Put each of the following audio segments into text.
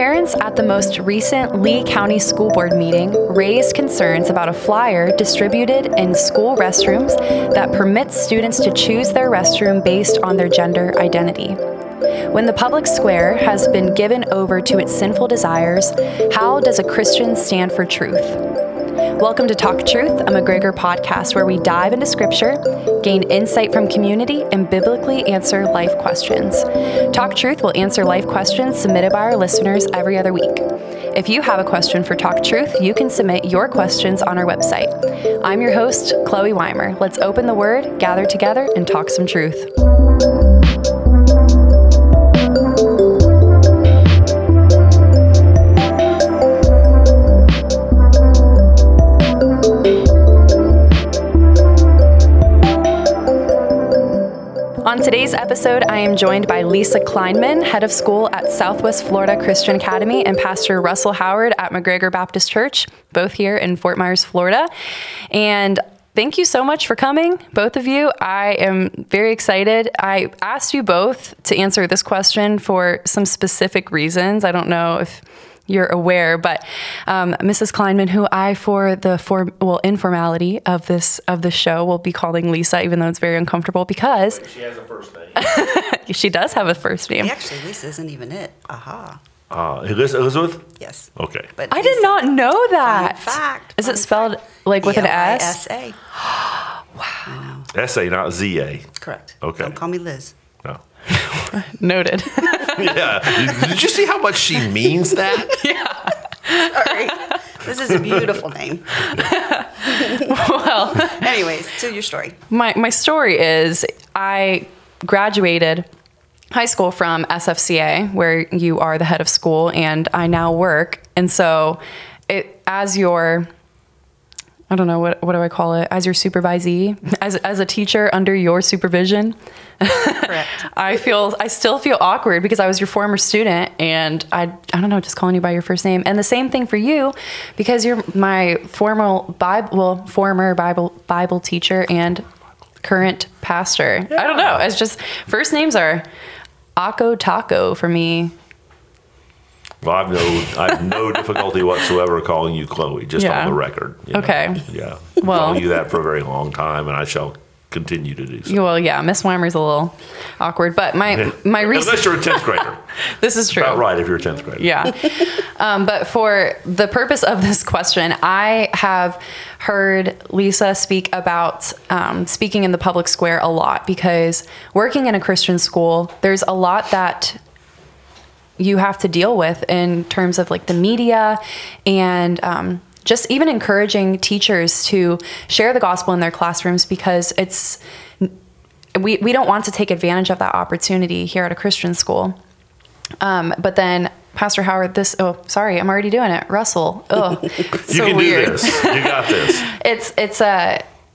Parents at the most recent Lee County School Board meeting raised concerns about a flyer distributed in school restrooms that permits students to choose their restroom based on their gender identity. When the public square has been given over to its sinful desires, how does a Christian stand for truth? Welcome to Talk Truth, a McGregor podcast where we dive into scripture, gain insight from community, and biblically answer life questions. Talk Truth will answer life questions submitted by our listeners every other week. If you have a question for Talk Truth, you can submit your questions on our website. I'm your host, Chloe Weimer. Let's open the word, gather together, and talk some truth. On today's episode, I am joined by Elisa Kleinmann, head of school at Southwest Florida Christian Academy, and Pastor Russell Howard at McGregor Baptist Church, both here in Fort Myers, Florida. And thank you so much for coming, both of you. I am very excited. I asked you both to answer this question for some specific reasons. I don't know if you're aware, but Mrs. Kleinmann, who I, for the informality of this show, will be calling Lisa, even though it's very uncomfortable because she has a first name. She does have a first name. Actually, Lisa isn't even it. Aha. Elizabeth? Yes. Okay. But I did not know that. Fun fact. Is it spelled like with an S? S-A. Wow. S-A, not Z-A. Correct. Okay. Don't call me Liz. No. Noted. Yeah. Did you see how much she means that? Yeah. Sorry. This is a beautiful name. Well. Anyways, to your story. My story is I graduated high school from SFCA, where you are the head of school, and I now work. And so as your... I don't know, what do I call it? As your supervisee, as a teacher under your supervision, correct. I still feel awkward because I was your former student, and I don't know, just calling you by your first name. And the same thing for you, because you're my former Bible teacher and current pastor. Yeah. I don't know. It's just first names are Akko Taco for me. Well, I've no difficulty whatsoever calling you Chloe, just on the record. You know? Okay. Yeah. Well, I've known you that for a very long time, and I shall continue to do so. Well, yeah, Miss Weimer's a little awkward, but my reason... Unless you're a 10th grader. This is true. About right, if you're a 10th grader. Yeah. But for the purpose of this question, I have heard Lisa speak about speaking in the public square a lot, because working in a Christian school, there's a lot that... you have to deal with in terms of like the media and just even encouraging teachers to share the gospel in their classrooms, because we don't want to take advantage of that opportunity here at a Christian school. But then Pastor Howard, I'm already doing it. Russell. Oh, so you can weird. Do this. You got this.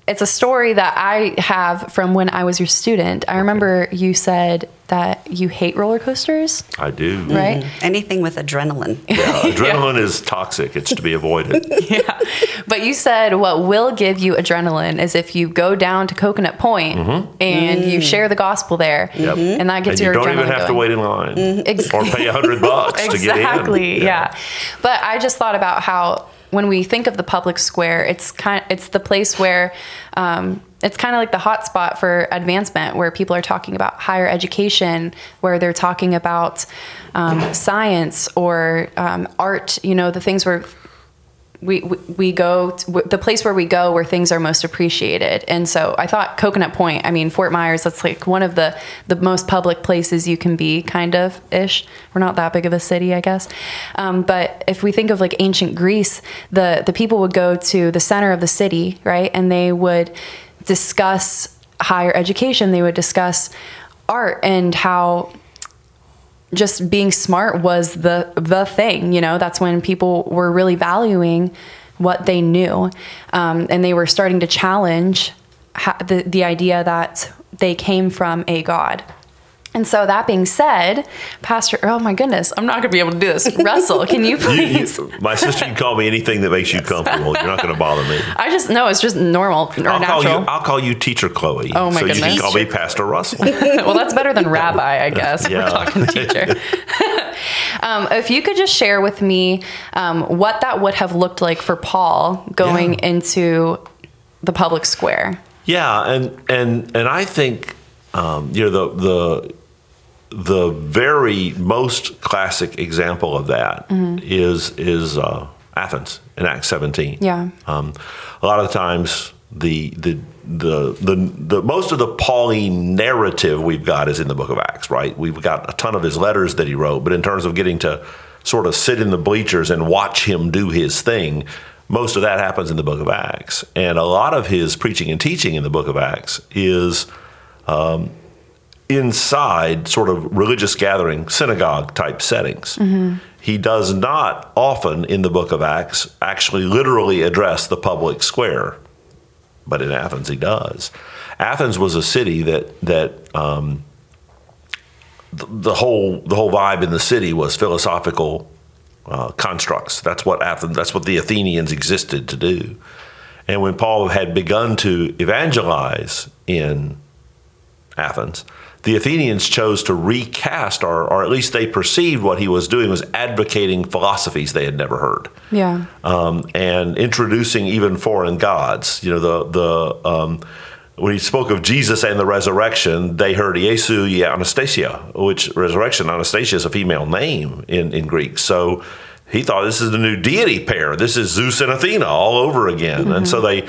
It's a story that I have from when I was your student. I remember you said that you hate roller coasters. I do. Right? Mm-hmm. Anything with adrenaline. Yeah, adrenaline is toxic. It's to be avoided. Yeah. But you said what will give you adrenaline is if you go down to Coconut Point and you share the gospel there. Yep. And that gets your adrenaline. You don't even have to wait in line or pay $100 exactly. to get in. Exactly. Yeah. But I just thought about how when we think of the public square, it's the place where it's kind of like the hot spot for advancement, where people are talking about higher education, where they're talking about science or art, you know, the things where we go, the place where we go where things are most appreciated. And so I thought Coconut Point, I mean, Fort Myers, that's like one of the most public places you can be, kind of ish. We're not that big of a city, I guess. But if we think of like ancient Greece, the people would go to the center of the city, right? And they would discuss higher education. They would discuss art and how just being smart was the thing, you know. That's when people were really valuing what they knew. And they were starting to challenge the idea that they came from a God. And so that being said, Pastor, oh my goodness, I'm not going to be able to do this. Russell, can you please? My sister can call me anything that makes you comfortable. You're not going to bother me. It's just normal or natural. I'll call you Teacher Chloe. Oh my goodness. So you can call me Pastor Russell. Well, that's better than Rabbi, I guess. Yeah. We're talking teacher. If you could just share with me what that would have looked like for Paul going into the public square. Yeah, and I think the very most classic example of that is Athens in Acts 17. Yeah. A lot of the times the most of the Pauline narrative we've got is in the book of Acts, right? We've got a ton of his letters that he wrote, but in terms of getting to sort of sit in the bleachers and watch him do his thing, most of that happens in the book of Acts. And a lot of his preaching and teaching in the book of Acts is inside sort of religious gathering, synagogue-type settings. Mm-hmm. He does not often in the book of Acts actually literally address the public square, but in Athens he does. Athens was a city that the whole vibe in the city was philosophical constructs. That's what Athens. That's what the Athenians existed to do. And when Paul had begun to evangelize in Athens, the Athenians chose to recast, or at least they perceived what he was doing was advocating philosophies they had never heard. Yeah. And introducing even foreign gods. You know, when he spoke of Jesus and the resurrection, they heard Iesu, Anastasia, which resurrection, Anastasia is a female name in Greek. So he thought this is the new deity pair. This is Zeus and Athena all over again. Mm-hmm. And so they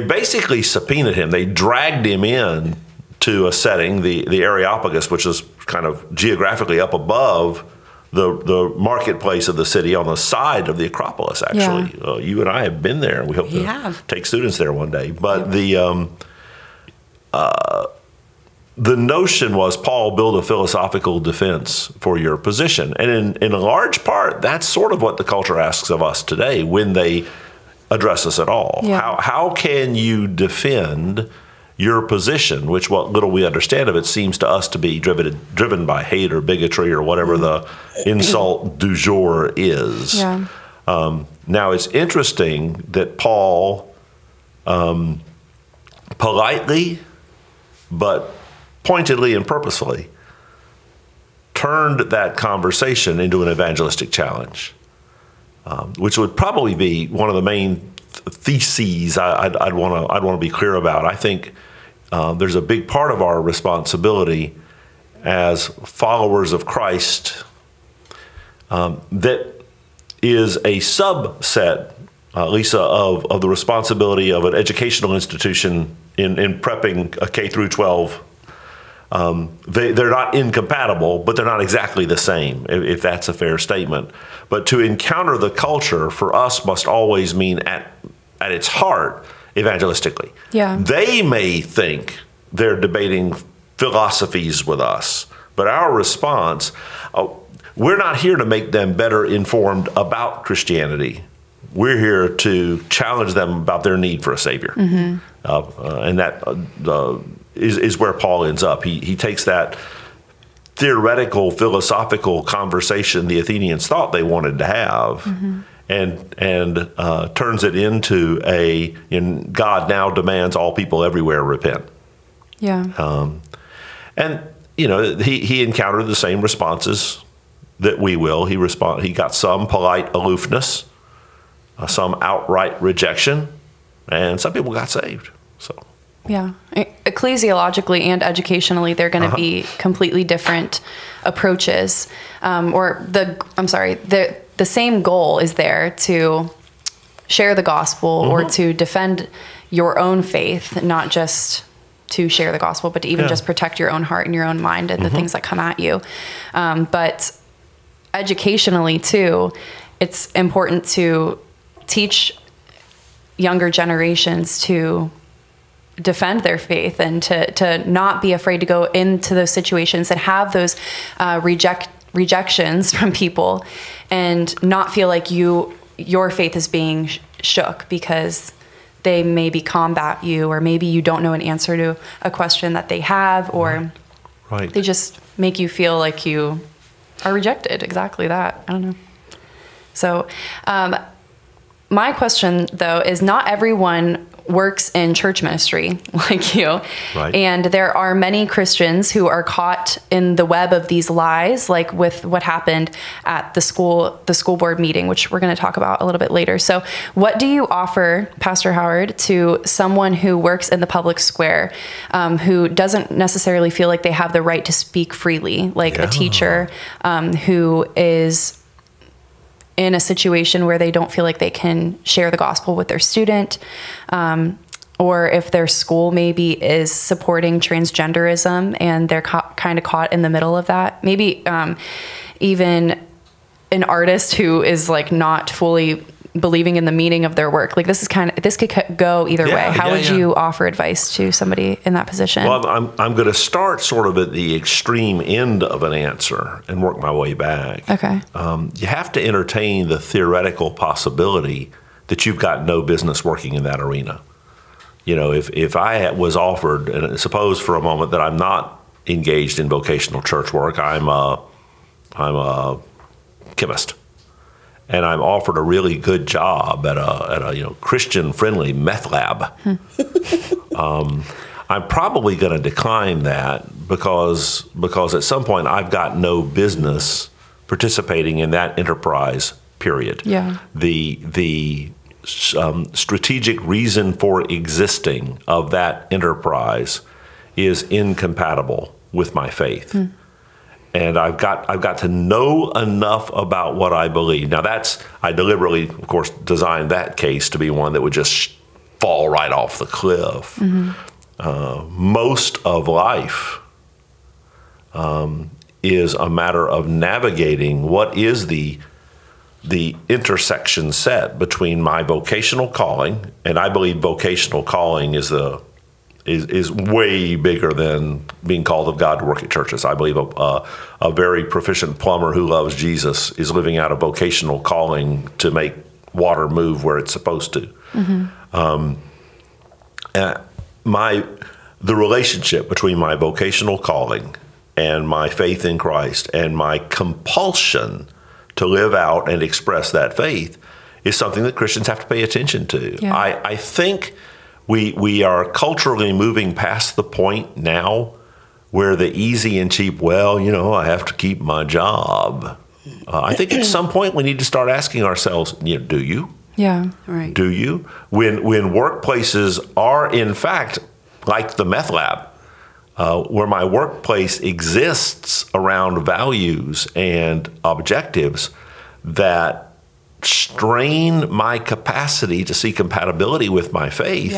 basically subpoenaed him. They dragged him in to a setting, the Areopagus, which is kind of geographically up above the marketplace of the city on the side of the Acropolis, actually. Yeah. You and I have been there, and we hope to take students there one day. But the notion was, Paul, build a philosophical defense for your position. And in a large part, that's sort of what the culture asks of us today when they address us at all. Yeah. How can you defend your position, which what little we understand of it seems to us to be driven by hate or bigotry or whatever the insult du jour is. Yeah. Now, it's interesting that Paul politely but pointedly and purposefully turned that conversation into an evangelistic challenge, which would probably be one of the main theses I'd want to be clear about. I think there's a big part of our responsibility as followers of Christ that is a subset, Lisa, of the responsibility of an educational institution in prepping a K through 12. They're not incompatible, but they're not exactly the same, if that's a fair statement. But to encounter the culture for us must always mean at its heart evangelistically. Yeah. They may think they're debating philosophies with us, but our response, we're not here to make them better informed about Christianity. We're here to challenge them about their need for a Savior. Mm-hmm. And that is where Paul ends up. He takes that theoretical, philosophical conversation the Athenians thought they wanted to have, mm-hmm. and turns it into God now demands all people everywhere repent. Yeah. And you know, he encountered the same responses that we will. He got some polite aloofness, some outright rejection, and some people got saved. So. Yeah. Ecclesiologically and educationally, they're going to be completely different approaches. The same goal is there to share the gospel or to defend your own faith, not just to share the gospel, but to even just protect your own heart and your own mind and the things that come at you. But educationally, too, it's important to teach younger generations to defend their faith and to not be afraid to go into those situations and have those rejections from people and not feel like your faith is being shook because they maybe combat you, or maybe you don't know an answer to a question that they have, or right. They just make you feel like you are rejected. Exactly that. I don't know. So my question, though, is not everyone works in church ministry like you. Right. And there are many Christians who are caught in the web of these lies, like with what happened at the school board meeting, which we're going to talk about a little bit later. So what do you offer, Pastor Howard, to someone who works in the public square, who doesn't necessarily feel like they have the right to speak freely, like a teacher, who is in a situation where they don't feel like they can share the gospel with their student, or if their school maybe is supporting transgenderism and they're kind of caught in the middle of that. Maybe even an artist who is like not fully believing in the meaning of their work. Like this could go either way. How would you offer advice to somebody in that position? Well, I'm going to start sort of at the extreme end of an answer and work my way back. Okay. You have to entertain the theoretical possibility that you've got no business working in that arena. You know, if I was offered, and suppose for a moment that I'm not engaged in vocational church work, I'm a chemist, and I'm offered a really good job at a Christian friendly meth lab. I'm probably going to decline that because at some point I've got no business participating in that enterprise. Period. Yeah. The strategic reason for existing of that enterprise is incompatible with my faith. Mm. And I've got to know enough about what I believe. Now I deliberately, of course, designed that case to be one that would just fall right off the cliff. Mm-hmm. Most of life is a matter of navigating what is the intersection set between my vocational calling, and I believe vocational calling is way bigger than being called of God to work at churches. I believe a very proficient plumber who loves Jesus is living out a vocational calling to make water move where it's supposed to. Mm-hmm. The relationship between my vocational calling and my faith in Christ and my compulsion to live out and express that faith is something that Christians have to pay attention to. Yeah. I think we are culturally moving past the point now where the easy and cheap, I have to keep my job. I think at some point we need to start asking ourselves, do you? Yeah, right. Do you? When workplaces are, in fact, like the meth lab, where my workplace exists around values and objectives that strain my capacity to see compatibility with my faith.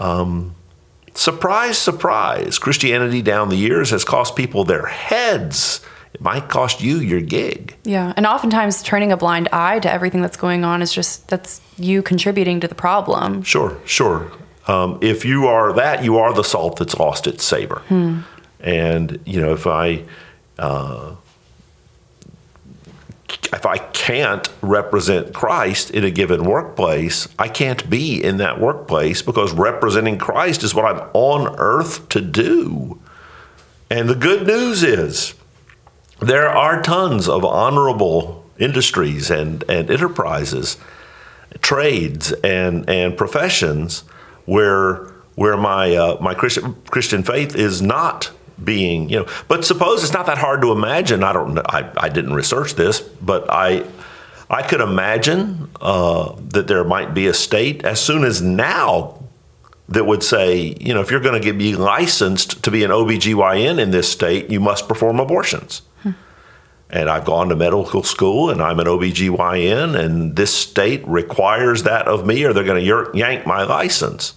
Yeah. Surprise, surprise. Christianity down the years has cost people their heads. It might cost you your gig. Yeah. And oftentimes turning a blind eye to everything that's going on is just, that's you contributing to the problem. Sure. If you are that, you are the salt that's lost its savor. And, if I can't represent Christ in a given workplace, I can't be in that workplace because representing Christ is what I'm on earth to do. And the good news is there are tons of honorable industries and enterprises, trades and professions where my Christian faith is not being, but suppose it's not that hard to imagine. I don't know. I didn't research this, but I could imagine that there might be a state as soon as now that would say, if you're going to be licensed to be an OBGYN in this state, you must perform abortions. And I've gone to medical school, and I'm an OBGYN, and this state requires that of me, or they're going to yank my license.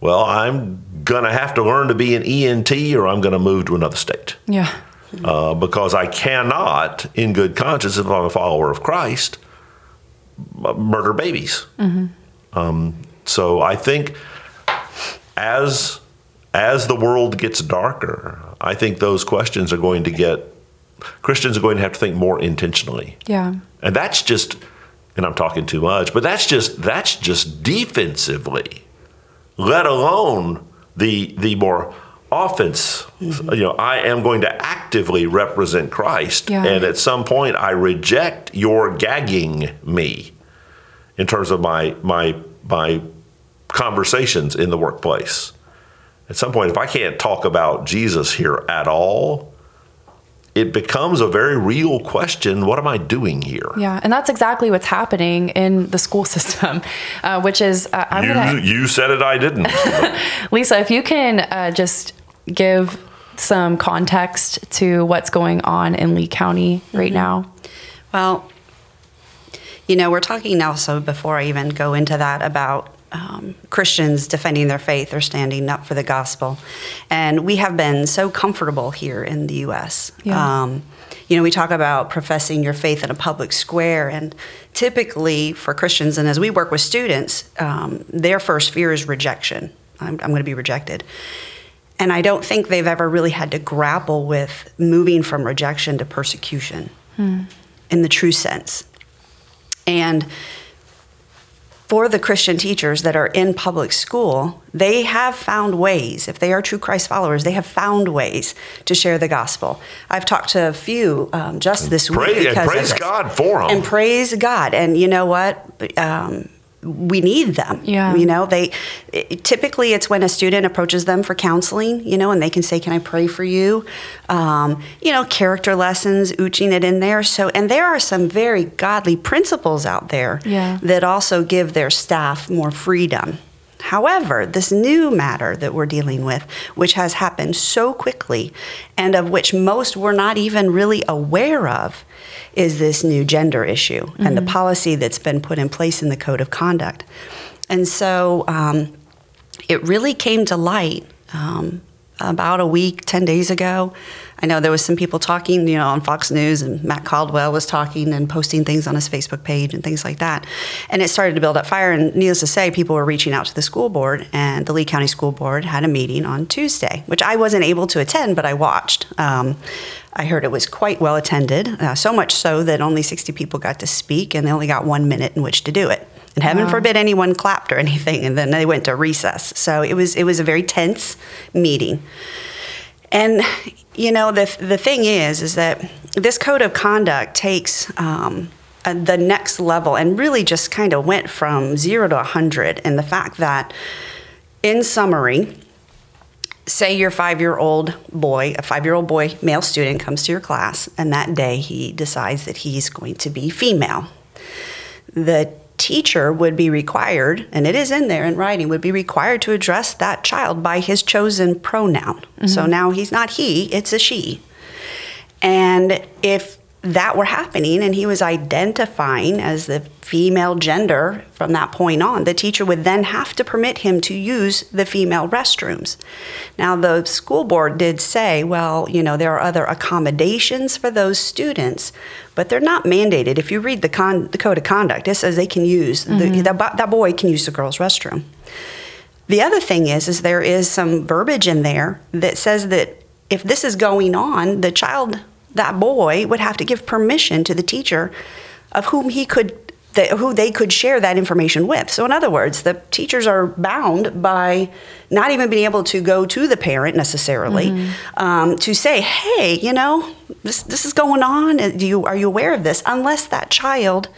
Well, I'm going to have to learn to be an ENT, or I'm going to move to another state. Yeah. Because I cannot, in good conscience, if I'm a follower of Christ, murder babies. Mm-hmm. So I think as the world gets darker, I think those questions are going to get, Christians are going to have to think more intentionally. Yeah. And that's just, and I'm talking too much, but that's just defensively, let alone the more offense. Mm-hmm. I am going to actively represent Christ, and at some point I reject your gagging me in terms of my conversations in the workplace. At some point, if I can't talk about Jesus here at all, it becomes a very real question. What am I doing here? Yeah, and that's exactly what's happening in the school system, which is... You said it, I didn't. Lisa, if you can just give some context to what's going on in Lee County right mm-hmm. now. Well, you know, we're talking now, so before I even go into that, about Christians defending their faith or standing up for the gospel. And we have been so comfortable here in the U.S. Yeah. You know, we talk about professing your faith in a public square, and typically for Christians, and as we work with students, their first fear is rejection. I'm going to be rejected. And I don't think they've ever really had to grapple with moving from rejection to persecution in the true sense. And for the Christian teachers that are in public school, they have found ways, if they are true Christ followers, they have found ways to share the gospel. I've talked to a few just this week. And praise God for them. And praise God. And you know what? We need them. Yeah. You know, typically it's when a student approaches them for counseling, you know, and they can say, "Can I pray for you?" You know, character lessons, ooching it in there. So, and there are some very godly principles out there that also give their staff more freedom. However, this new matter that we're dealing with, which has happened so quickly and of which most were not even really aware of, is this new gender issue mm-hmm. and the policy that's been put in place in the Code of Conduct. And so it really came to light about a week, 10 days ago. I know there was some people talking, you know, on Fox News, and Matt Caldwell was talking and posting things on his Facebook page and things like that. And it started to build up fire. And needless to say, people were reaching out to the school board, and the Lee County School Board had a meeting on Tuesday, which I wasn't able to attend, but I watched. I heard it was quite well attended, so much so that only 60 people got to speak, and they only got 1 minute in which to do it. And heaven forbid anyone clapped or anything, and then they went to recess. So it was a very tense meeting. And, you know, the thing is that this code of conduct takes the next level and really just kind of went from 0 to 100. And the fact that, in summary, say your 5-year-old boy, a 5-year-old boy, male student, comes to your class, and that day he decides that he's going to be female. The teacher would be required, and it is in there in writing, would be required to address that child by his chosen pronoun. Mm-hmm. So now he's not he, it's a she. And if that were happening and he was identifying as the female gender from that point on, the teacher would then have to permit him to use the female restrooms. Now, the school board did say, well, you know, there are other accommodations for those students, but they're not mandated. If you read the Code of Conduct, it says they can use, mm-hmm. that boy can use the girls' restroom. The other thing is there is some verbiage in there that says that if this is going on, the child, that boy, would have to give permission to the teacher of whom he could who they could share that information with. So in other words, the teachers are bound by not even being able to go to the parent necessarily mm-hmm. To say, hey, you know, this is going on. Are you aware of this? Unless that child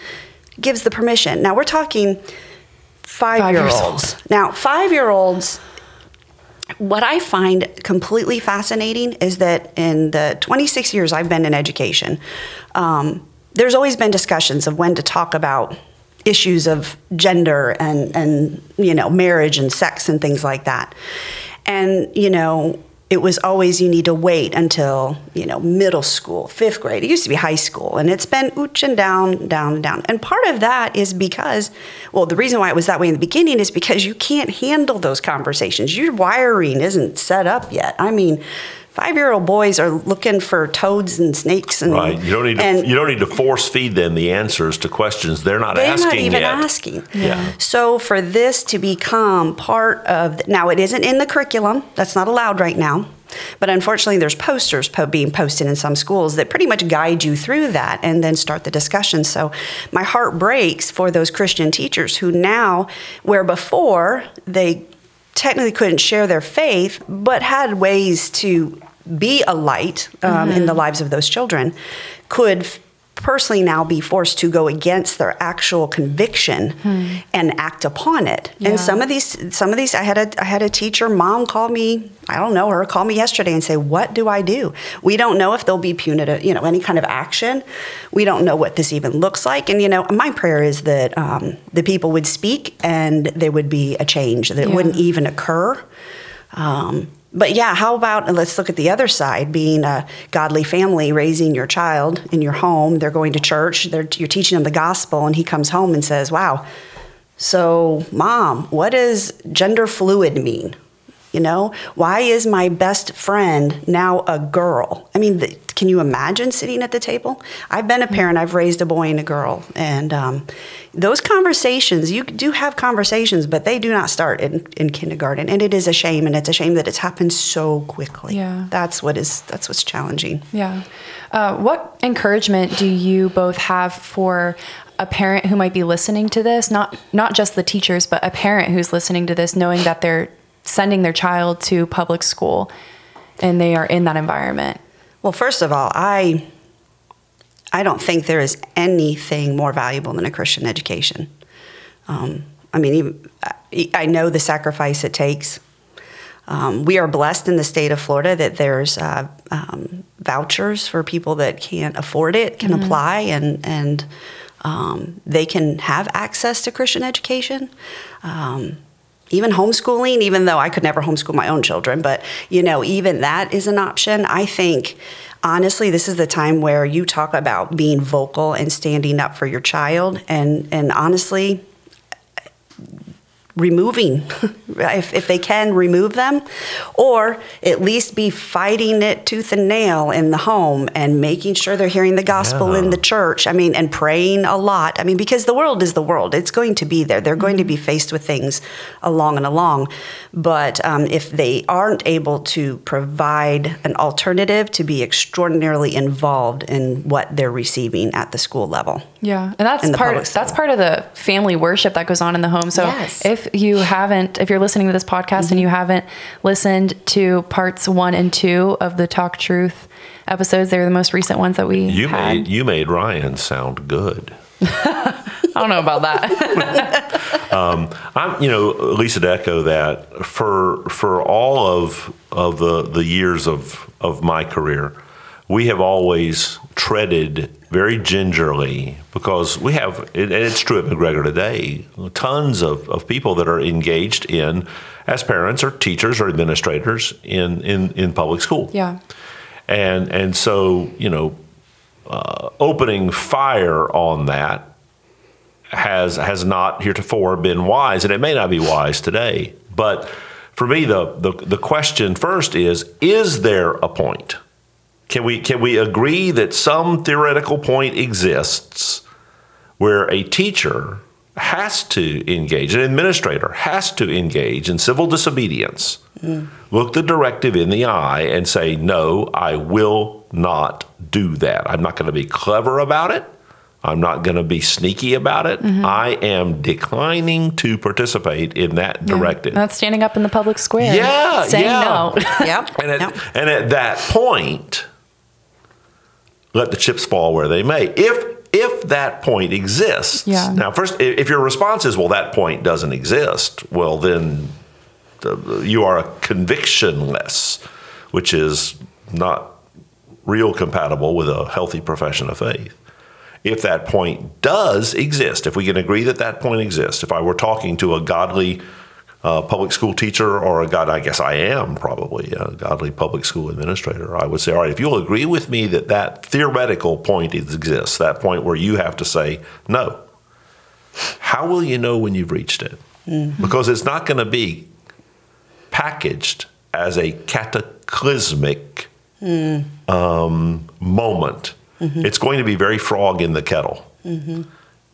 gives the permission. Now, we're talking five-year-olds. Now, 5-year-olds, what I find completely fascinating is that in the 26 years I've been in education, there's always been discussions of when to talk about issues of gender and you know, marriage and sex and things like that. And, you know, it was always you need to wait until, you know, middle school, 5th grade. It used to be high school, and it's been ooch and down. And part of that is because, well, the reason why it was that way in the beginning is because you can't handle those conversations. Your wiring isn't set up yet. I mean, 5-year-old boys are looking for toads and snakes, and right. You don't need to force feed them the answers to questions they're not even asking. Yeah. So for this to become part of now, it isn't in the curriculum. That's not allowed right now. But unfortunately, there's posters being posted in some schools that pretty much guide you through that and then start the discussion. So my heart breaks for those Christian teachers who now, where before they technically couldn't share their faith, but had ways to be a light mm-hmm. in the lives of those children, could personally now be forced to go against their actual conviction and act upon it. Yeah. And some of these, I had a teacher, mom called me, I don't know her, called me yesterday and say, what do I do? We don't know if there'll be punitive, any kind of action. We don't know what this even looks like. And, my prayer is that the people would speak and there would be a change, that it wouldn't even occur. But yeah, how about, let's look at the other side, being a godly family, raising your child in your home, they're going to church, you're teaching them the gospel, and he comes home and says, wow, so mom, what does gender fluid mean? Why is my best friend now a girl? I mean, can you imagine sitting at the table? I've been a parent. I've raised a boy and a girl. And those conversations, you do have conversations, but they do not start in kindergarten. And it is a shame. And it's a shame that it's happened so quickly. Yeah. That's what's challenging. Yeah. What encouragement do you both have for a parent who might be listening to this, not just the teachers, but a parent who's listening to this, knowing that they're sending their child to public school and they are in that environment? Well, first of all, I don't think there is anything more valuable than a Christian education. I know the sacrifice it takes. We are blessed in the state of Florida that there's vouchers for people that can't afford it, can apply, and they can have access to Christian education. Even homeschooling, even though I could never homeschool my own children, but, even that is an option. I think, honestly, this is the time where you talk about being vocal and standing up for your child and honestly removing, if they can, remove them, or at least be fighting it tooth and nail in the home and making sure they're hearing the gospel in the church, and praying a lot. Because the world is the world. It's going to be there. They're going to be faced with things along. But if they aren't able to provide an alternative, to be extraordinarily involved in what they're receiving at the school level. Yeah, and that's part of the family worship that goes on in the home. So yes. If you're listening to this podcast and you haven't listened to parts 1 and 2 of the Talk Truth episodes, they're the most recent ones that we had. You made Ryan sound good. I don't know about that. Lisa, to echo that, for all of the years of my career, we have always treaded very gingerly, because we have, and it's true at McGregor today, tons of people that are engaged in, as parents or teachers or administrators in public school. Yeah. And so, opening fire on that has not heretofore been wise, and it may not be wise today. But for me, the question first is there a point? Can we agree that some theoretical point exists where a teacher has to engage, an administrator has to engage in civil disobedience, look the directive in the eye and say, no, I will not do that. I'm not going to be clever about it. I'm not going to be sneaky about it. Mm-hmm. I am declining to participate in that directive. Not standing up in the public square. Yeah, saying no. Yep. And at that point, let the chips fall where they may. If that point exists. Yeah. Now, first, if your response is, well, that point doesn't exist, well, then you are convictionless, which is not real compatible with a healthy profession of faith. If that point does exist, if we can agree that that point exists, if I were talking to a godly public school teacher or I guess I am probably a godly public school administrator, I would say, all right, if you'll agree with me that that theoretical point exists, that point where you have to say no, how will you know when you've reached it? Mm-hmm. Because it's not going to be packaged as a cataclysmic moment. Mm-hmm. It's going to be very frog in the kettle. Mm-hmm.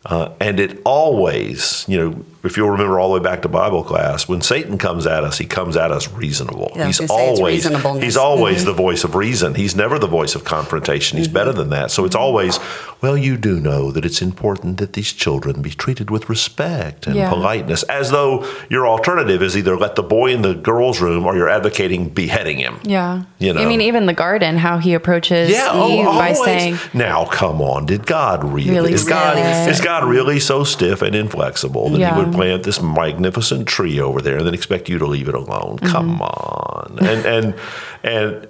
And it always, you know, if you'll remember all the way back to Bible class, when Satan comes at us, he comes at us reasonable. Yeah, he's always the voice of reason. He's never the voice of confrontation. He's better than that. So it's always, well, you do know that it's important that these children be treated with respect and politeness, as though your alternative is either let the boy in the girl's room or you're advocating beheading him. Yeah. You know? I mean, even the garden, how he approaches Eve by saying, now, come on, did God really? Is God really so stiff and inflexible that he would plant this magnificent tree over there and then expect you to leave it alone? Mm-hmm. Come on.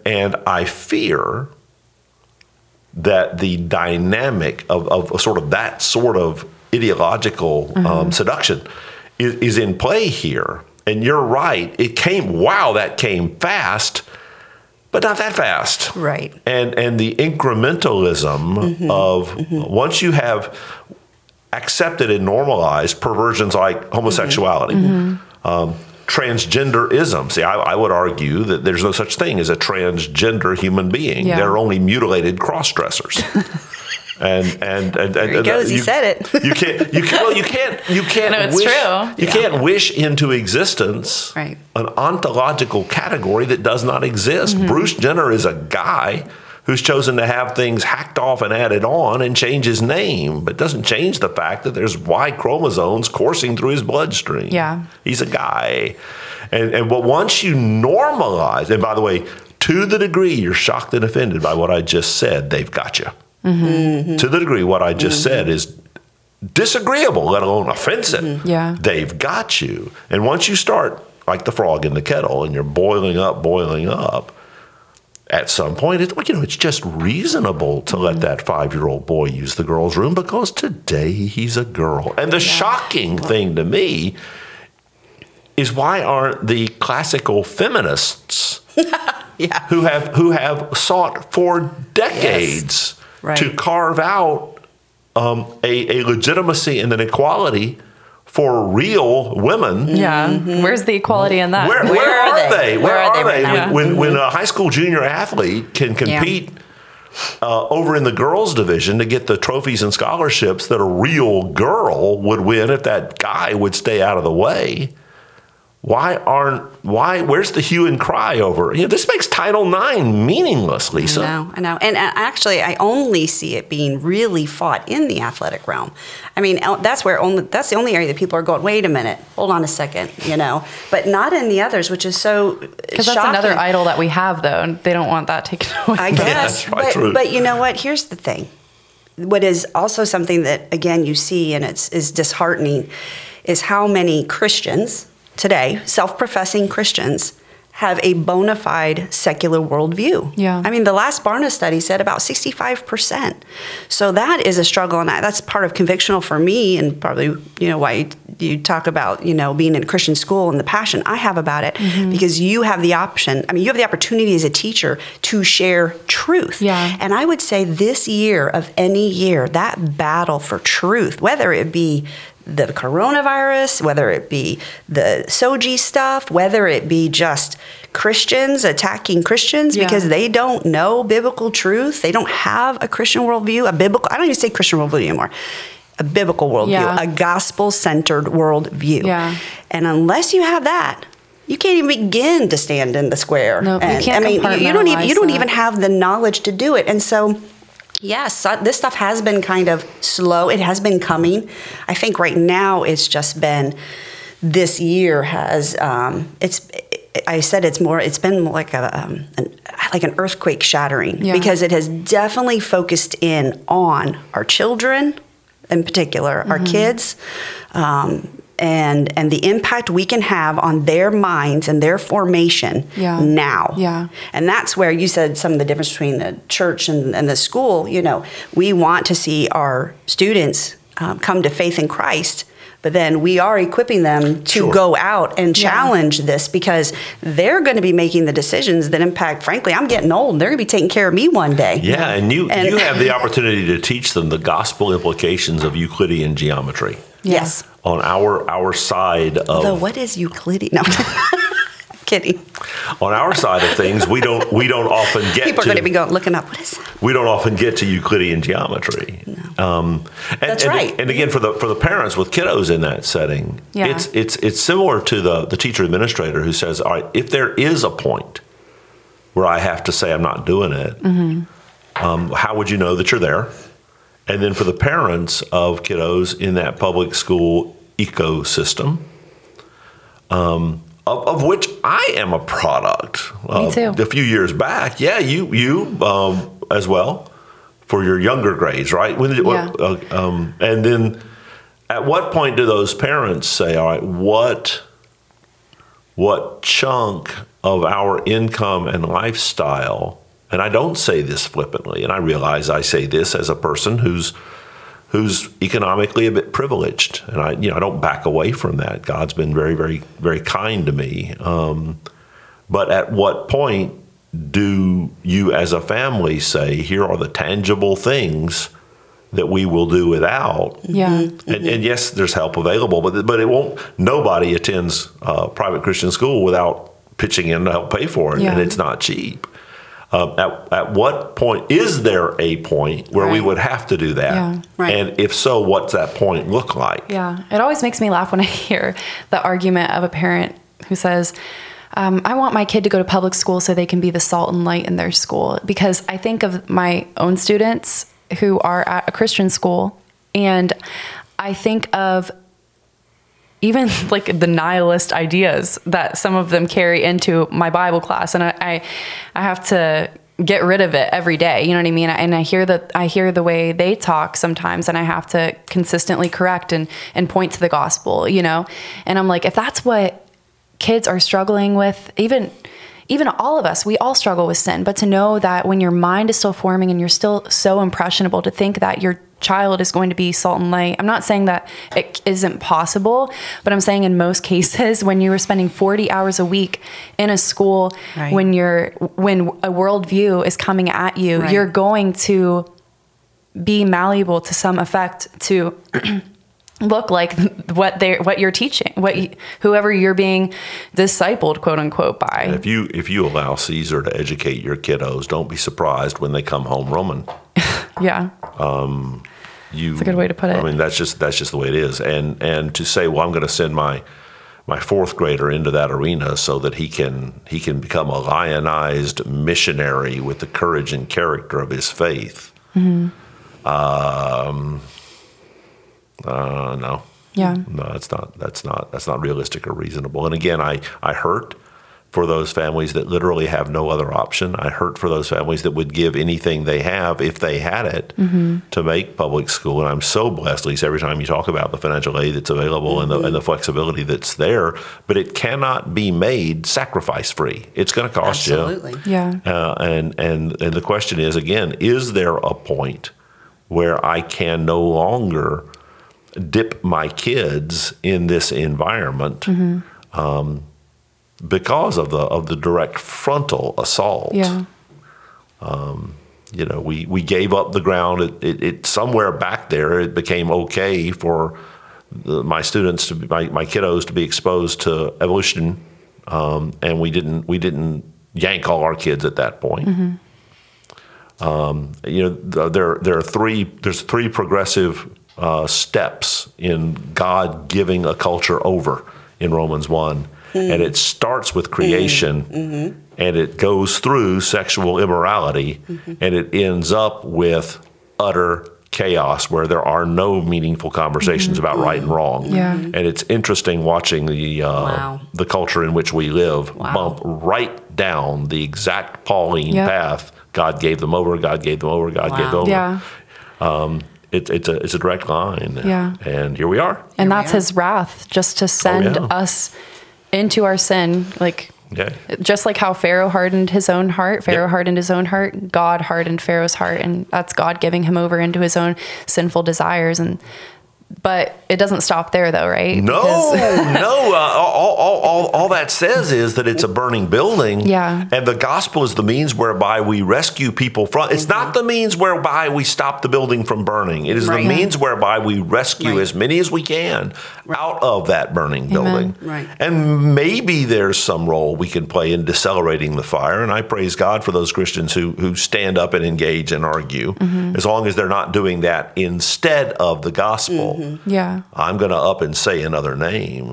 And I fear that the dynamic of sort of that sort of ideological seduction is in play here. And you're right. That came fast, but not that fast. Right. And the incrementalism of once you have accepted and normalized perversions like homosexuality, transgenderism. See, I would argue that there's no such thing as a transgender human being. Yeah. They're only mutilated cross-dressers. And there he goes. He said it. You can't. No, it's wish, true. You can't wish into existence an ontological category that does not exist. Mm-hmm. Bruce Jenner is a guy who's chosen to have things hacked off and added on and change his name, but doesn't change the fact that there's Y chromosomes coursing through his bloodstream. Yeah. He's a guy. But once you normalize, and by the way, to the degree you're shocked and offended by what I just said, they've got you. Mm-hmm. Mm-hmm. To the degree what I just said is disagreeable, let alone offensive. Mm-hmm. Yeah. They've got you. And once you start like the frog in the kettle and you're boiling up, at some point, it's just reasonable to let that 5-year-old boy use the girl's room because today he's a girl. And the shocking thing to me is why aren't the classical feminists who have sought for decades to carve out a legitimacy and an equality for real women. Yeah. Mm-hmm. Where's the equality in that? Where are they? Where are they? When a high school junior athlete can compete over in the girls division to get the trophies and scholarships that a real girl would win if that guy would stay out of the way. Where's the hue and cry over? You know, this makes Title IX meaningless, Lisa. I know. And actually, I only see it being really fought in the athletic realm. I mean, that's the only area that people are going, wait a minute, hold on a second, you know, but not in the others, which is so shocking. Because that's another idol that we have, though, and they don't want that taken away. I guess. Yeah, but you know what? Here's the thing. What is also something that, again, you see, and is disheartening, is how many Christians today, self-professing Christians, have a bona fide secular worldview. Yeah. I mean, the last Barna study said about 65%. So that is a struggle, and that's part of convictional for me, and probably, you know, why you talk about, you know, being in a Christian school and the passion I have about it, because you have the option, I mean, you have the opportunity as a teacher to share truth. Yeah. And I would say this year of any year, that battle for truth, whether it be the coronavirus, whether it be the SOGI stuff, whether it be just Christians attacking Christians because they don't know biblical truth. They don't have a Christian worldview, I don't even say Christian worldview anymore, a biblical worldview, a gospel-centered worldview. Yeah. And unless you have that, you can't even begin to stand in the square. Nope. And, you don't even have the knowledge to do it. And so, yes, this stuff has been kind of slow. It has been coming. I think right now it's just been, this year has, it's been like an earthquake shattering because it has definitely focused in on our children, in particular, our kids, and the impact we can have on their minds and their formation now. Yeah. And that's where you said some of the difference between the church and the school. You know, we want to see our students come to faith in Christ, but then we are equipping them to go out and challenge this because they're going to be making the decisions that impact, frankly, I'm getting old. And they're going to be taking care of me one day. Yeah, and you have the opportunity to teach them the gospel implications of Euclidean geometry. Yes. On our side of... Though what is Euclidean? No. kidding. On our side of things, we don't often get people are going to be going looking up. What is that? We don't often get to Euclidean geometry. No. That's right. And again, for the parents with kiddos in that setting, yeah. It's similar to the teacher administrator who says, "All right, if there is a point where I have to say I'm not doing it, mm-hmm. How would you know that you're there?" And then for the parents of kiddos in that public school ecosystem, of which I am a product. Me too. A few years back, yeah, you as well for your younger grades, right? And then, at what point do those parents say, "All right, what chunk of our income and lifestyle?" And I don't say this flippantly, and I realize I say this as a person who's economically a bit privileged, and I don't back away from that. God's been very, very, very kind to me. But at what point do you, as a family, say, "Here are the tangible things that we will do without"? Yeah. Mm-hmm. And yes, there's help available, but it won't. Nobody attends private Christian school without pitching in to help pay for it, yeah. And it's not cheap. At what point is there a point where we would have to do that? Yeah, right. And if so, what's that point look like? Yeah, it always makes me laugh when I hear the argument of a parent who says, "I want my kid to go to public school so they can be the salt and light in their school." Because I think of my own students who are at a Christian school, and I think of even like the nihilist ideas that some of them carry into my Bible class. And I have to get rid of it every day. You know what I mean? And I hear the way they talk sometimes, and I have to consistently correct and point to the gospel, you know? And I'm like, if that's what kids are struggling with, even all of us, we all struggle with sin, but to know that when your mind is still forming and you're still so impressionable, to think that your child is going to be salt and light. I'm not saying that it isn't possible, but I'm saying in most cases, when you were spending 40 hours a week in a school, right. when a worldview is coming at you, right. You're going to be malleable to some effect to look like what you're teaching, whoever you're being discipled, quote unquote, by. And if you allow Caesar to educate your kiddos, don't be surprised when they come home Roman. Yeah. That's a good way to put it. I mean, that's just the way it is. And to say, well, I'm going to send my fourth grader into that arena so that he can become a lionized missionary with the courage and character of his faith. Mm-hmm. No. Yeah. No, that's not realistic or reasonable. And again, I hurt for those families that literally have no other option. I hurt for those families that would give anything they have if they had it mm-hmm. to make public school. And I'm so blessed, Lisa, every time you talk about the financial aid that's available mm-hmm. and the flexibility that's there, but it cannot be made sacrifice-free. It's going to cost Absolutely. You. Absolutely. Yeah. And the question is, again, is there a point where I can no longer dip my kids in this environment mm-hmm. Because of the direct frontal assault. Yeah. We gave up the ground. It somewhere back there, it became okay for my students to be, my kiddos to be exposed to evolution, and we didn't yank all our kids at that point. Mm-hmm. There's three progressive steps in God giving a culture over in Romans 1. Mm. And it starts with creation, mm-hmm. and it goes through sexual immorality, mm-hmm. and it ends up with utter chaos where there are no meaningful conversations mm-hmm. about mm-hmm. right and wrong. Yeah. And it's interesting watching the culture in which we live bump right down the exact Pauline path. God gave them over, God gave them over, God gave them over. Yeah. It's a direct line. Yeah. And here we are. And that's his wrath, just to send us into our sin, just like how Pharaoh hardened his own heart, God hardened Pharaoh's heart, and that's God giving him over into his own sinful desires. And But it doesn't stop there, though, right? No, no. All that says is that it's a burning building. Yeah. And the gospel is the means whereby we rescue people from. It's not the means whereby we stop the building from burning. It is the means whereby we rescue as many as we can out of that burning building. Right. And maybe there's some role we can play in decelerating the fire. And I praise God for those Christians who stand up and engage and argue, as long as they're not doing that instead of the gospel. Mm-hmm. Yeah, I'm going to up and say another name.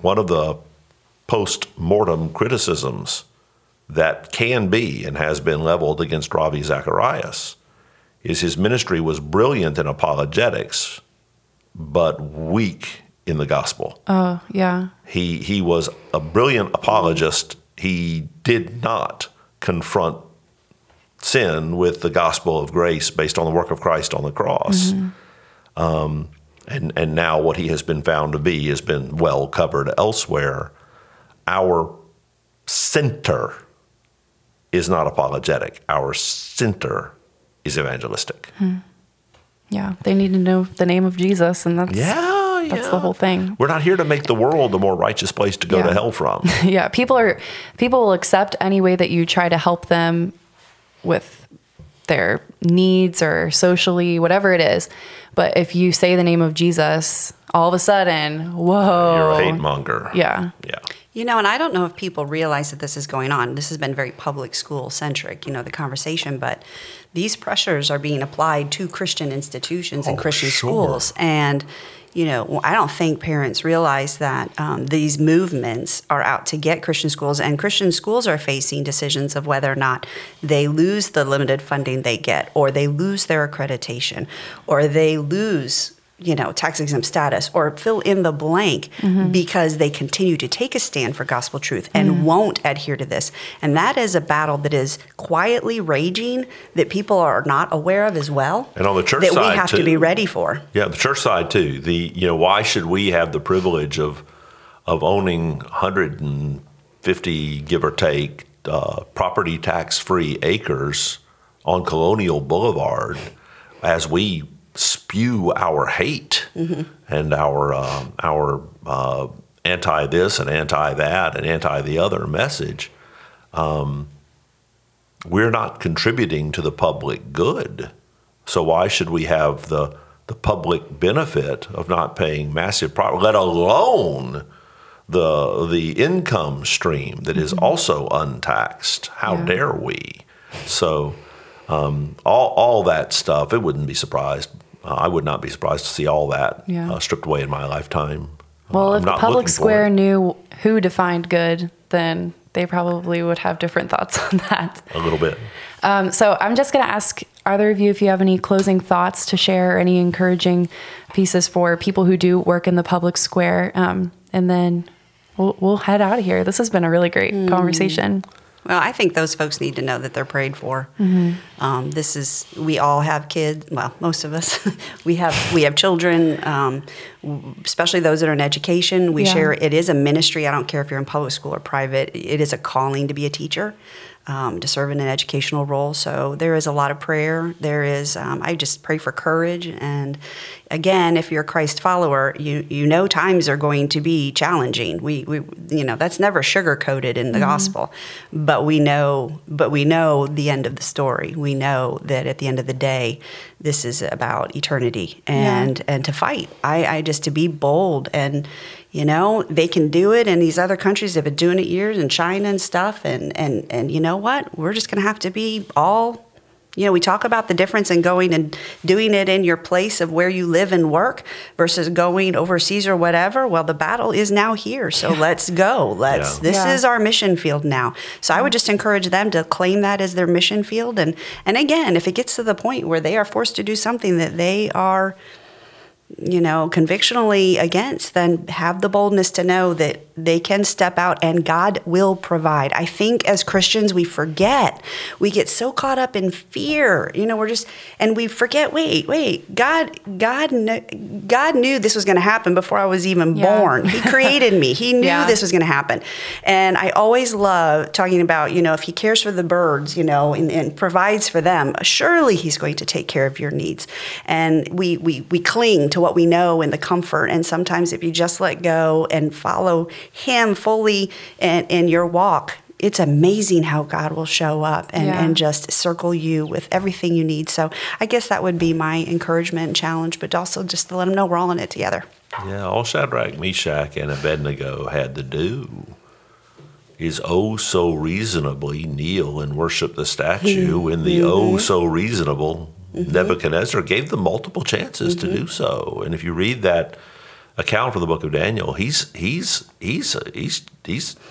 One of the post-mortem criticisms that can be and has been leveled against Ravi Zacharias is his ministry was brilliant in apologetics, but weak in the gospel. Oh, yeah. He was a brilliant apologist. He did not confront sin with the gospel of grace based on the work of Christ on the cross. Mm-hmm. And now what he has been found to be has been well covered elsewhere. Our center is not apologetic. Our center is evangelistic. Hmm. Yeah, they need to know the name of Jesus, and that's the whole thing. We're not here to make the world a more righteous place to go to hell from. Yeah, people will accept any way that you try to help them with their needs or socially, whatever it is. But if you say the name of Jesus, all of a sudden, whoa. You're a hate monger. Yeah. Yeah. You know, and I don't know if people realize that this is going on. This has been very public school centric, you know, the conversation, but these pressures are being applied to Christian institutions and Christian schools. And, you know, I don't think parents realize that these movements are out to get Christian schools, and Christian schools are facing decisions of whether or not they lose the limited funding they get, or they lose their accreditation, or they lose, you know, tax-exempt status, or fill in the blank, because they continue to take a stand for gospel truth and won't adhere to this. And that is a battle that is quietly raging that people are not aware of as well. And on the church side, that we have to be ready for. Yeah, the church side too. Why should we have the privilege of owning 150, give or take, property tax-free acres on Colonial Boulevard as we spew our hate and our anti this and anti that and anti the other message? We're not contributing to the public good, so why should we have the public benefit of not paying massive profit, let alone the income stream that is also untaxed? How dare we? So all that stuff, it wouldn't be surprised. I would not be surprised to see all that stripped away in my lifetime. Well, if the public square knew who defined good, then they probably would have different thoughts on that. A little bit. So I'm just going to ask either of you if you have any closing thoughts to share, any encouraging pieces for people who do work in the public square, and then we'll head out of here. This has been a really great conversation. Well, I think those folks need to know that they're prayed for. We all have kids. Well, most of us, we have children, especially those that are in education. We share, it is a ministry. I don't care if you're in public school or private. It is a calling to be a teacher, to serve in an educational role. So there is a lot of prayer. There is, I just pray for courage. And again, if you're a Christ follower, you know times are going to be challenging. We you know, that's never sugar-coated in the gospel, but we know the end of the story. We know that at the end of the day, this is about eternity and to fight. I just to be bold, and you know, they can do it, and these other countries have been doing it years, and China and stuff, and you know what? We're just going to have to be all, you know, we talk about the difference in going and doing it in your place of where you live and work versus going overseas or whatever. Well, the battle is now here, so let's go. This is our mission field now. So I would just encourage them to claim that as their mission field, and again, if it gets to the point where they are forced to do something that they are, you know, convictionally against, then have the boldness to know that they can step out and God will provide. I think as Christians, we forget. We get so caught up in fear. You know, we forget, wait, God knew this was going to happen before I was even born. He created me. He knew this was going to happen. And I always love talking about, you know, if he cares for the birds, you know, and provides for them, surely he's going to take care of your needs. And we cling to to what we know and the comfort. And sometimes if you just let go and follow him fully in your walk, it's amazing how God will show up and just circle you with everything you need. So I guess that would be my encouragement and challenge, but also just to let them know we're all in it together. Yeah, all Shadrach, Meshach, and Abednego had to do is so reasonably kneel and worship the statue when the so reasonable Nebuchadnezzar gave them multiple chances to do so. And if you read that account of the book of Daniel, he's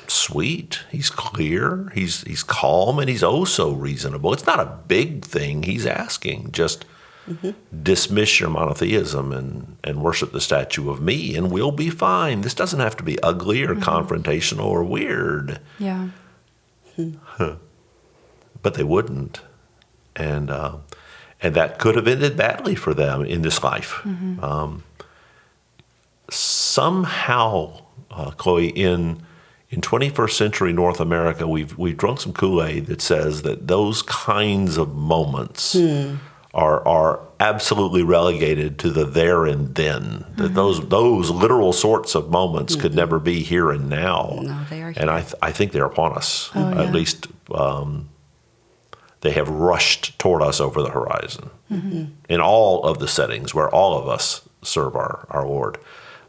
sweet, he's clear, he's calm, and he's so reasonable. It's not a big thing he's asking, just dismiss your monotheism and worship the statue of me, and we'll be fine. This doesn't have to be ugly or confrontational or weird. Yeah. But they wouldn't. And that could have ended badly for them in this life. Somehow, Chloe, in 21st century North America, we've drunk some Kool-Aid that says that those kinds of moments are absolutely relegated to the there and then. That those literal sorts of moments could never be here and now. No, they are here. And I think they're upon us. Oh, yeah. At least they have rushed toward us over the horizon in all of the settings where all of us serve our Lord.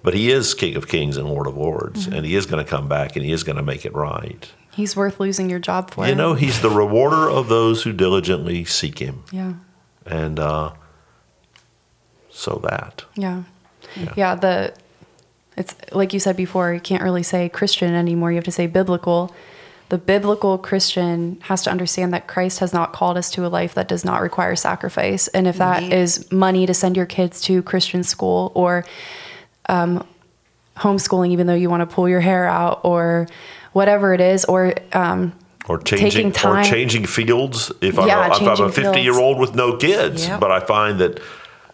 But he is King of Kings and Lord of Lords, and he is going to come back, and he is going to make it right. He's worth losing your job for. You know, he's the rewarder of those who diligently seek him. Yeah. And so that. Yeah. Yeah. It's like you said before, you can't really say Christian anymore. You have to say biblical. The biblical Christian has to understand that Christ has not called us to a life that does not require sacrifice. And if that is money to send your kids to Christian school or homeschooling, even though you want to pull your hair out or whatever it is, or changing time. Or changing fields. If I'm a 50-year-old with no kids, but I find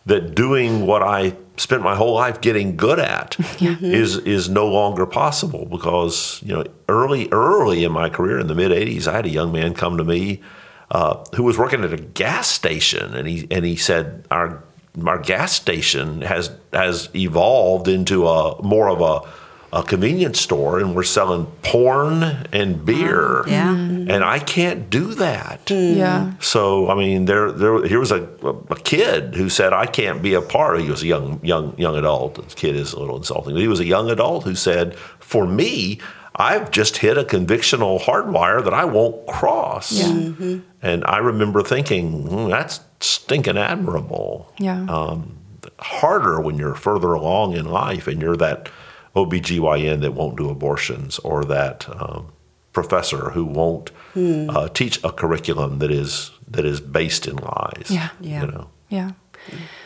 that doing what I spent my whole life getting good at is no longer possible because, you know, early in my career in the mid 80s, I had a young man come to me who was working at a gas station, and he said our gas station has evolved into a more of a convenience store, and we're selling porn and beer. And I can't do that. So I mean, here was a kid who said, I can't be a part. He was a young adult. This kid is a little insulting, but he was a young adult who said, for me, I've just hit a convictional hardwire that I won't cross. And I remember thinking, that's stinking admirable. Harder when you're further along in life and you're that OBGYN that won't do abortions, or that professor who won't teach a curriculum that is based in lies. You know?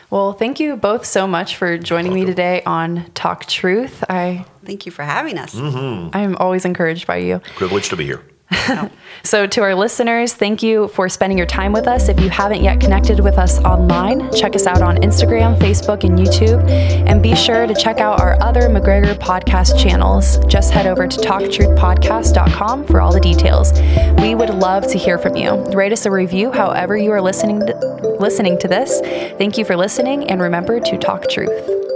Well, thank you both so much for joining me today on Talk Truth. Thank you for having us. I'm always encouraged by you. Privileged to be here. So to our listeners, thank you for spending your time with us. If you haven't yet connected with us online, check us out on Instagram, Facebook, and YouTube. And be sure to check out our other McGregor podcast channels. Just head over to talktruthpodcast.com for all the details. We would love to hear from you. Rate us a review however you are listening to this. Thank you for listening, and remember to talk truth.